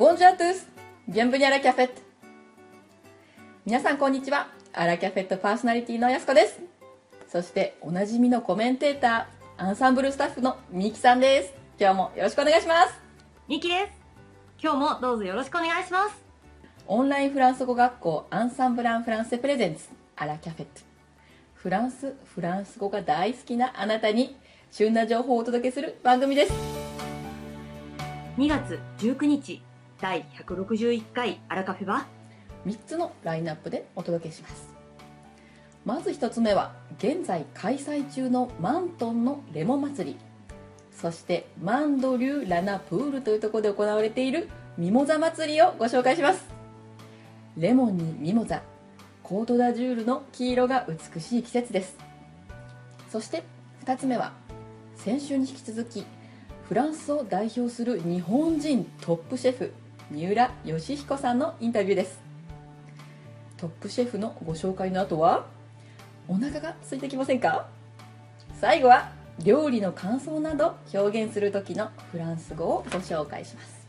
ボンジュアトゥース、ビュンブニアラキャフェット。皆さんこんにちは、アラキャフェットパーソナリティのやすこです。そしておなじみのコメンテーター、アンサンブルスタッフのみきさんです。今日もよろしくお願いします。みきです。今日もどうぞよろしくお願いします。オンラインフランス語学校アンサンブランフランセプレゼンツアラキャフェット。フランス語が大好きなあなたに旬な情報をお届けする番組です。2月19日。第161回アラカフェは3つのラインナップでお届けします。まず1つ目は現在開催中のマントンのレモン祭り、そしてマンドリューラナプールというところで行われているミモザ祭りをご紹介します。レモンにミモザ、コートダジュールの黄色が美しい季節です。そして2つ目は先週に引き続きフランスを代表する日本人トップシェフ三浦義彦さんのインタビューです。トップシェフのご紹介の後はお腹が空いてきませんか？最後は料理の感想など表現する時のフランス語をご紹介します。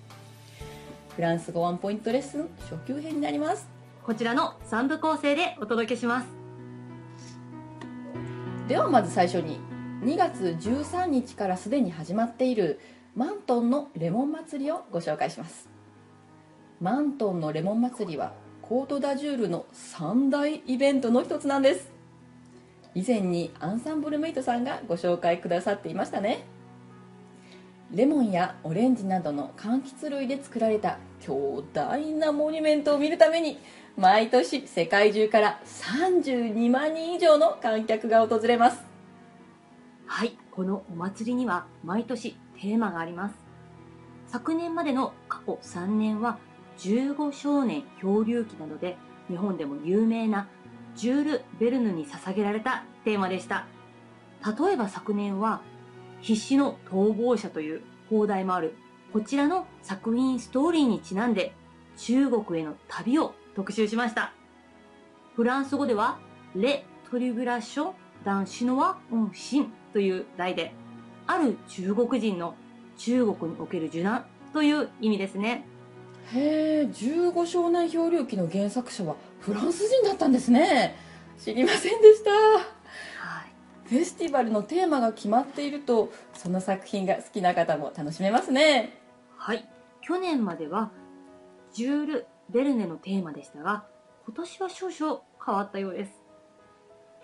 フランス語ワンポイントレッスン初級編になります。こちらの3部構成でお届けします。ではまず最初に2月13日からすでに始まっているマントンのレモン祭りをご紹介します。マントンのレモン祭りはコートダジュールの3大イベントの一つなんです。以前にアンサンブルメイトさんがご紹介くださっていましたね。レモンやオレンジなどの柑橘類で作られた巨大なモニュメントを見るために毎年世界中から32万人以上の観客が訪れます。はい、このお祭りには毎年テーマがあります。昨年までの過去3年は15少年漂流記などで日本でも有名なジュール・ベルヌに捧げられたテーマでした。例えば昨年は必死の逃亡者という放題もあるこちらの作品ストーリーにちなんで中国への旅を特集しました。フランス語ではレ・トリブラション・ダン・シノワ・オン・シンという題で、ある中国人の中国における受難という意味ですね。へえ、15少年漂流記の原作者はフランス人だったんですね。知りませんでした。はい、フェスティバルのテーマが決まっているとその作品が好きな方も楽しめますね。はい、去年まではジュール・ベルネのテーマでしたが、今年は少々変わったようです。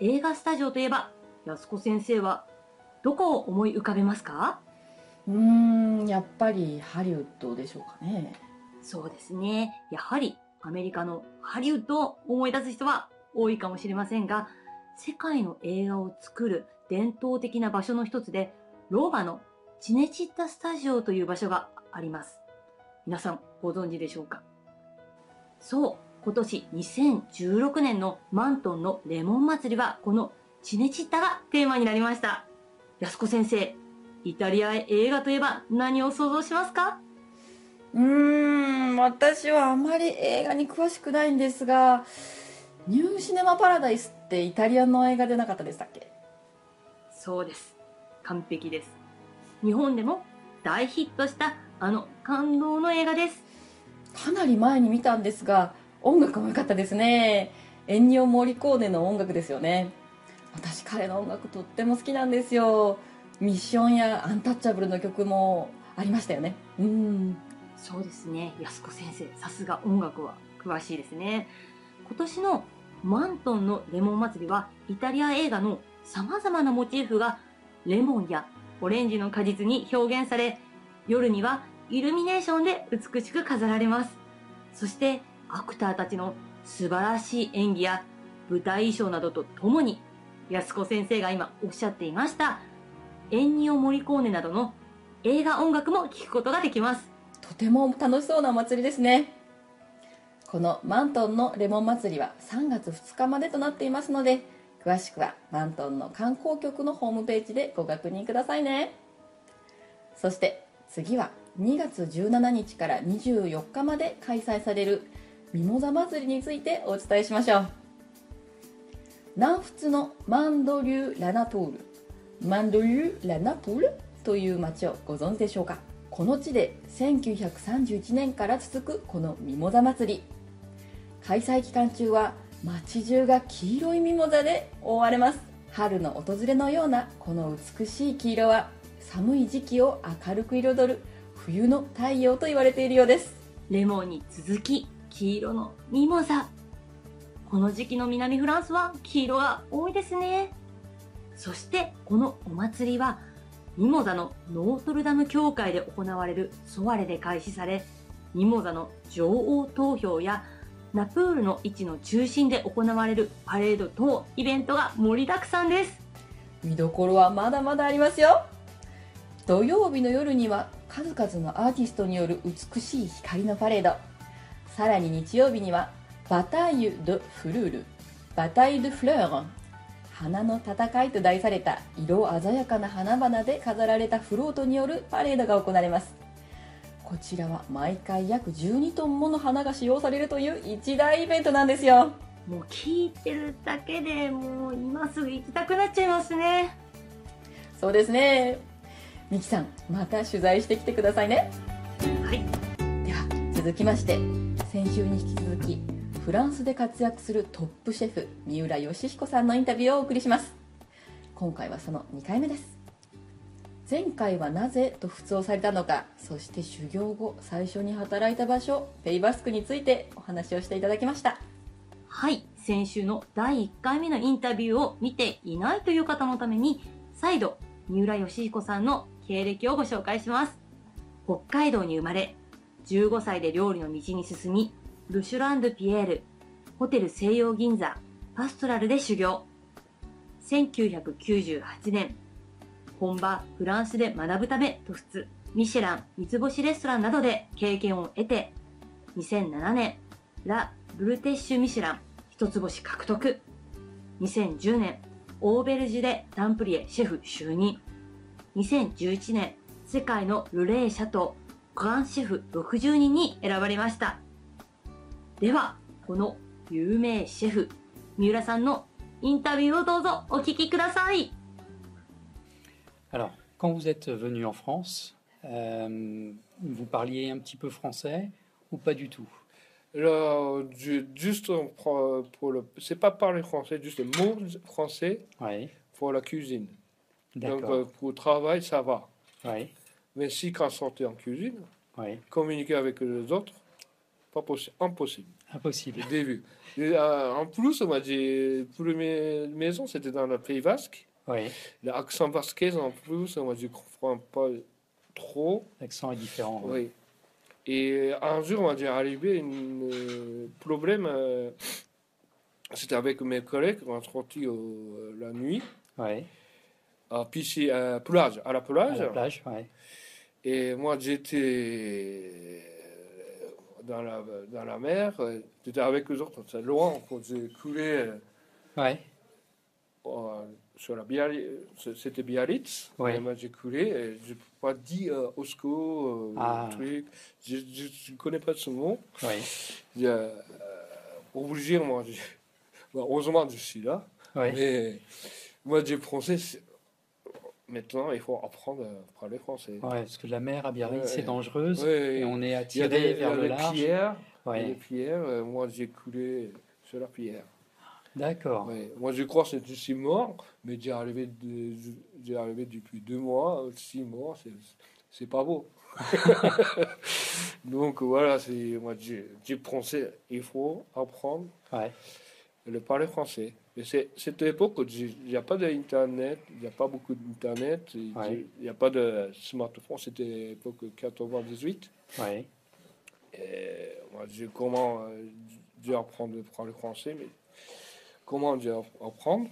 映画スタジオといえば安子先生はどこを思い浮かべますか？やっぱりハリウッドでしょうかね。そうですね。やはりアメリカのハリウッドを思い出す人は多いかもしれませんが、世界の映画を作る伝統的な場所の一つで、ローマのチネチッタスタジオという場所があります。皆さんご存知でしょうか？そう、今年2016年のマントンのレモン祭りはこのチネチッタがテーマになりました。安子先生、イタリア映画といえば何を想像しますか？私はあまり映画に詳しくないんですが、ニューシネマパラダイスってイタリアの映画でなかったでしたっけ？そうです、完璧です。日本でも大ヒットしたあの感動の映画です。かなり前に見たんですが、音楽も良かったですね。エンニオ・モリコーネの音楽ですよね。私、彼の音楽とっても好きなんですよ。ミッションやアンタッチャブルの曲もありましたよね。そうですね。安子先生、さすが音楽は詳しいですね。今年のマントンのレモン祭りはイタリア映画のさまざまなモチーフがレモンやオレンジの果実に表現され、夜にはイルミネーションで美しく飾られます。そしてアクターたちの素晴らしい演技や舞台衣装などとともに、安子先生が今おっしゃっていましたエンニオ・モリコーネなどの映画音楽も聴くことができます。とても楽しそうなお祭りですね。このマントンのレモン祭りは3月2日までとなっていますので、詳しくはマントンの観光局のホームページでご確認くださいね。そして次は2月17日から24日まで開催されるミモザ祭りについてお伝えしましょう。南仏のマンドリューラナプールという町をご存知でしょうか？この地で1931年から続くこのミモザ祭り、開催期間中は街中が黄色いミモザで覆われます。春の訪れのようなこの美しい黄色は、寒い時期を明るく彩る冬の太陽と言われているようです。レモンに続き黄色のミモザ。この時期の南フランスは黄色が多いですね。そしてこのお祭りはミモザのノートルダム教会で行われるソワレで開始され、ミモザの女王投票やナプールの位置の中心で行われるパレード等イベントが盛りだくさんです。見どころはまだまだありますよ。土曜日の夜には数々のアーティストによる美しい光のパレード、さらに日曜日にはバタイユ・ドゥ・フルール、バタイユ・ドゥ・フレール、花の戦いと題された色鮮やかな花々で飾られたフロートによるパレードが行われます。こちらは毎回約12トンもの花が使用されるという一大イベントなんですよ。もう聞いてるだけでもう今すぐ行きたくなっちゃいますね。そうですね。みきさん、また取材してきてくださいね。はい。では続きまして、先週に引き続きフランスで活躍するトップシェフ三浦義彦さんのインタビューをお送りします。今回はその2回目です。前回はなぜと普通されたのか、そして修行後最初に働いた場所ペイバスクについてお話をしていただきました。はい、先週の第1回目のインタビューを見ていないという方のために再度三浦義彦さんの経歴をご紹介します。北海道に生まれ、15歳で料理の道に進み、ルシュラン・ドゥ・ピエール、ホテル西洋銀座、パストラルで修行。1998年、本場フランスで学ぶためとミシェラン三つ星レストランなどで経験を得て、2007年、ラ・ブルテッシュミシェラン一つ星獲得。2010年、オーベルジュでタンプリエシェフ就任。2011年、世界のルレーシャトーグランシェフ60人に選ばれました。ではこの有名シェフ三浦さんのインタビューをどうぞお聞きください。Alors, quand vous êtes venu en France, vous parliez un petit peu français ou pas du tout? Juste pour le, c'est pas parler français, juste le mot français, oui. Pour la cuisine. D'accord. Donc pour le travail, ça va. Oui. Mais si quand sortait en cuisine, oui. Communiquer avec les autres, pas possible, impossible. Impossible. Au début. Et, en plus, on m'a dit, première maison, c'était dans le Pays Basque. Oui. L'accent basquais en plus, moi je ne comprends pas trop. L'accent est différent. Oui. Ouais. Et un jour, on va dire, arrivé un problème, c'était avec mes collègues, on est sorti la nuit, ouais. À la plage, ouais. Et moi j'étais dans la mer, j'étais avec les autres, c'est loin, on faisait couler. Ouais. Sur la Biarritz, c'était Biarritz, ouais. Moi j'ai coulé, et je n'ai pas dit Osco, truc, je ne connais pas ce mot. Ouais. Obligé, moi, heureusement je suis là, ouais. Mais moi j'ai français, maintenant il faut apprendre à parler français. Ouais, parce que la mer à Biarritz c'est dangereuse, ouais, et on est attiré vers le large. Il y a des pierres, moi j'ai coulé sur la pierre. D'accord. Ouais. Moi, je crois que c'était 6 morts, mais j'ai arrivé depuis 2 mois, 6 morts, c'est pas beau. Donc voilà, moi, j'ai pensé, il faut apprendre, ouais. Le parler français. Mais cette époque, il n'y a pas d'internet, il n'y a pas beaucoup d'internet, il n'y a pas de smartphone, c'était l'époque 98. Ouais. Et moi, j'ai appris à parler français, mais comment j'ai apprendre.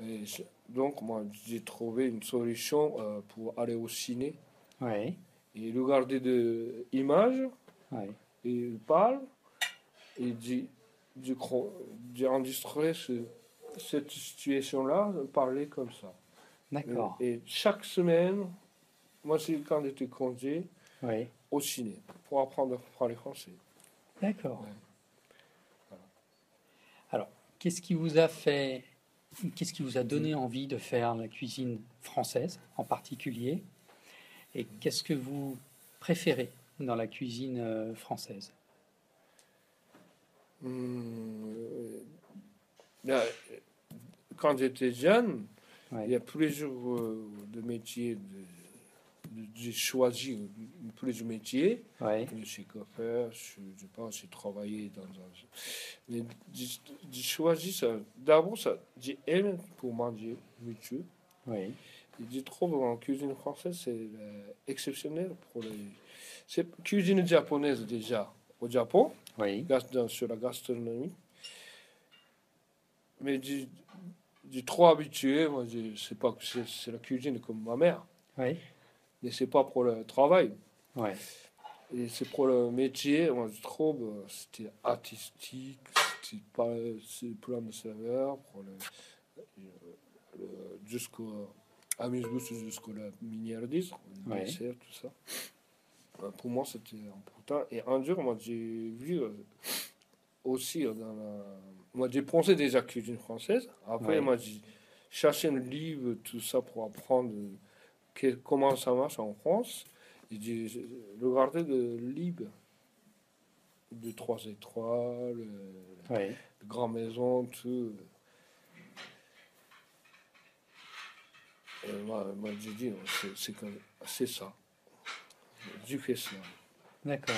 Et donc moi j'ai trouvé une solution pour aller au ciné, ouais. Et regarder des images, ouais. Et il parle et j'ai enregistré cette situation là, parler comme ça. D'accord. Et chaque semaine, moi c'est quand j'étais congé, ouais. Au ciné pour apprendre à parler français. D'accord. Ouais. Voilà. Alors qu'est-ce qui vous a donné envie de faire la cuisine française en particulier, et qu'est-ce que vous préféré dans la cuisine française? Quand j'étais jeune, ouais, il y a plusieurs de métiers de j'ai choisi plusieurs métiers. Ouais. Je suis coiffeur, je pense j'ai travaillé dans un... Mais j'ai choisi ça. D'abord, ça, j'ai aimé pour manger mutueux. Oui. Je trouve en cuisine française, c'est exceptionnel pour les... C'est cuisine japonaise déjà au Japon, oui, sur la gastronomie. Mais j'ai trop habitué, moi, je sais pas que c'est la cuisine comme ma mère. Oui. Mais c'est pas pour le travail. Ouais. Et c'est pour le métier, moi, je trouve, c'était artistique, c'était pas plein de saveurs, pour le jusqu'au amuse-bouche, jusqu'au miniardisme, ouais, dessert, tout ça. Pour moi, c'était important. Et un jour, moi, j'ai vu aussi dans la... Moi, j'ai pensé déjà cuisine française. Après, ouais, moi, j'ai cherché un livre, tout ça, pour apprendre comment ça marche en France. Et j'ai regardé le livre de 3 étoiles, ouais, de Grande Maison, tout. Et moi, j'ai dit, c'est ça. Du festival. D'accord.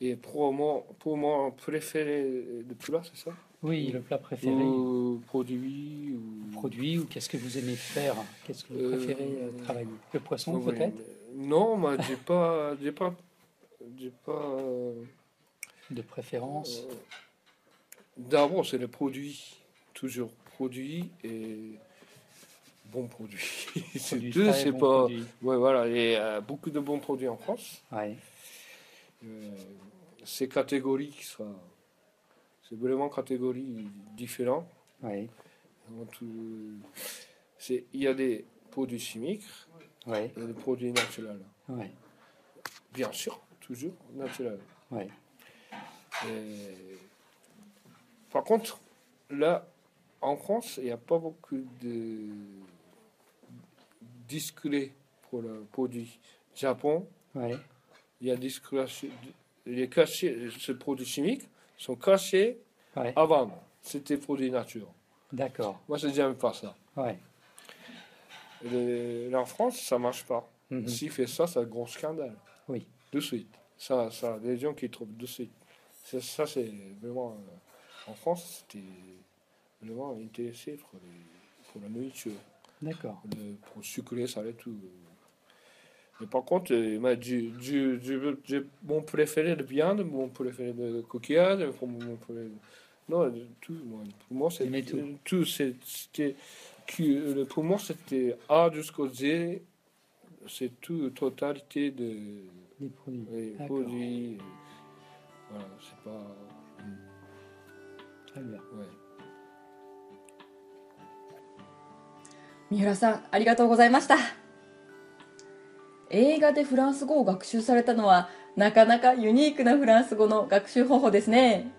Et pour moi, préféré le plat, c'est ça? Oui, le plat préféré. Ou produit ou... Produit, ou qu'est-ce que vous aimez faire? Qu'est-ce que vous préférez travailler? Le poisson, oui, peut-être? Non, moi, j'ai pas... De préférence? D'abord, c'est le produit. Toujours produit et... Bon produit. C'est deux, c'est bon pas. Produit. Ouais, voilà. Et beaucoup de bons produits en France. Ouais. Ces catégories qui sont. C'est vraiment catégories différentes. Ouais. Il y a des produits chimiques. Ouais. Et des produits naturels. Ouais. Bien sûr, toujours naturel. Ouais. Par contre, là, en France, il n'y a pas beaucoup de discret pour le produit Japon. Ouais. Il y a discret, les cachés, ces produits chimiques sont cachés, ouais, avant. C'était produit nature. D'accord. Moi, je n'aime pas ça. Ouais. En France, ça marche pas. Mm-hmm. S'il fait ça, c'est un gros scandale. Oui. De suite. Ça, les gens qui trouvent de suite. Ça, c'est vraiment en France, c'était vraiment intéressé pour la nourriture. D'accord. Pour sucrer, ça allait tout. Mais par contre, mon préféré de viande, mon préféré de coquillage, mon préféré de... Non, tout. Pour moi, c'était tout. Pour moi, c'était A jusqu'au Z. C'est tout, totalité de... Les produits. Les produits. Voilà, c'est pas... Très bien. Ouais. 三浦さん、ありがとうございました。映画でフランス語を学習されたのはなかなかユニークなフランス語の学習方法ですね。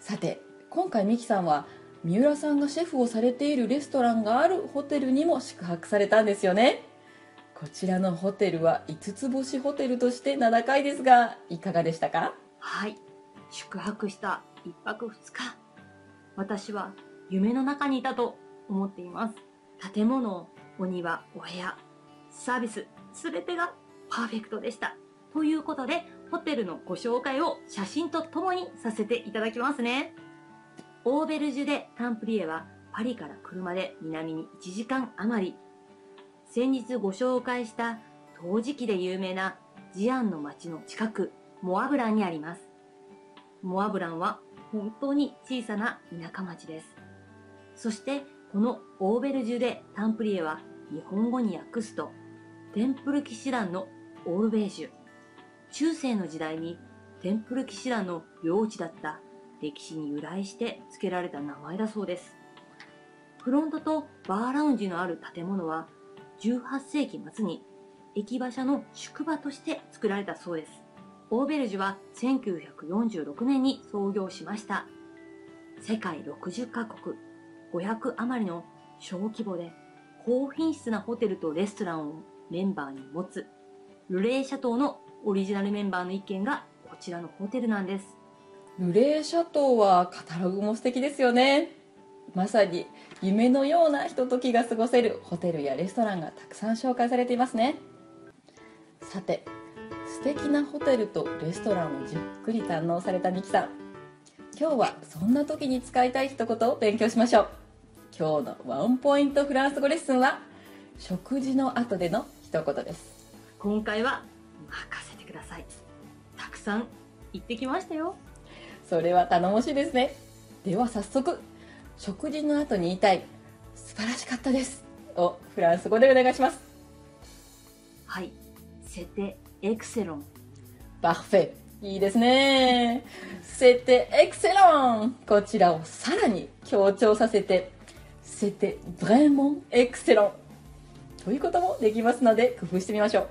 さて、今回ミキさんは三浦さんがシェフをされているレストランがあるホテルにも宿泊されたんですよね。こちらのホテルは5つ星ホテルとして名高いですが、いかがでしたか？はい、宿泊した1泊2日、私は夢の中にいたと思っています。建物、お庭、お部屋、サービス、すべてがパーフェクトでした。ということで、ホテルのご紹介を写真とともにさせていただきますね。オーベルジュ・デ・タンプリエはパリから車で南に1時間余り。先日ご紹介した陶磁器で有名なジアンの町の近く、モアブランにあります。モアブランは本当に小さな田舎町です。そして、このオーベルジュ・デ・タンプリエは日本語に訳すとテンプル騎士団のオーベージュ。中世の時代にテンプル騎士団の領地だった歴史に由来して付けられた名前だそうです。フロントとバーラウンジのある建物は18世紀末に駅馬車の宿場として作られたそうです。オーベルジュは1946年に創業しました。世界60カ国。500余りの小規模で高品質なホテルとレストランをメンバーに持つルレーシャ島のオリジナルメンバーの意見がこちらのホテルなんです。ルレーシャ島はカタログも素敵ですよね。まさに夢のようなひとときが過ごせるホテルやレストランがたくさん紹介されていますね。さて、素敵なホテルとレストランをじっくり堪能されたみきさん、今日はそんな時に使いたい一言を勉強しましょう。今日のワンポイントフランス語レッスンは食事の後での一言です。今回は任せてください。たくさん行ってきましたよ。それは頼もしいですね。では早速、食事の後に言いたい素晴らしかったですをフランス語でお願いします。はい、セテエクセロン。パフェ、いいですね。セテエクセロン、こちらをさらに強調させてセテブレモンエクセロンということもできますので、工夫してみましょう。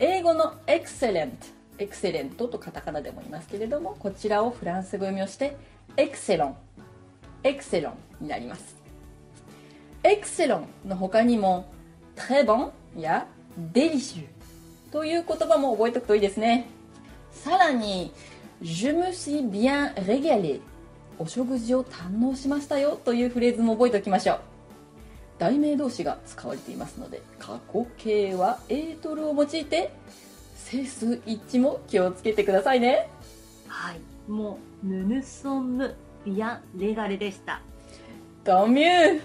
英語のエクセレント、エクセレントとカタカナでも言いますけれども、こちらをフランス語読みをしてエクセロン、エクセロンになります。エクセロンの他にもトレボンやデリシュという言葉も覚えておくといいですね。さらに Je me suis bien régalé、 お食事を堪能しましたよというフレーズも覚えておきましょう。題名同士が使われていますので、過去形はエートルを用いて整数一致も気をつけてくださいね。はい、もうヌヌソンムビアンレガレでした。トミュー、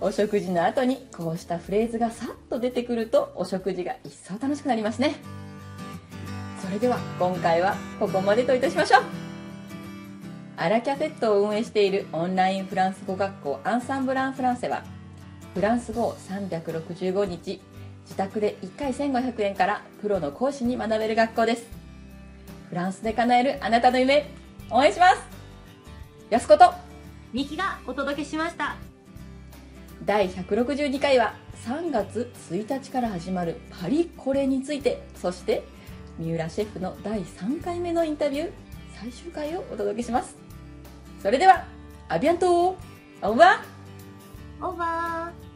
お食事の後にこうしたフレーズがさっと出てくると、お食事が一層楽しくなりますね。それでは今回はここまでといたしましょう。アラキャフェットを運営しているオンラインフランス語学校アンサンブル・アン・フランセは、フランス語を365日自宅で1回1500円からプロの講師に学べる学校です。フランスで叶えるあなたの夢、応援します。安子とみきがお届けしました。第162回は3月1日から始まるパリコレについて、そして三浦シェフの第3回目のインタビュー最終回をお届けします。それではアビアントー、オーバーオーバー。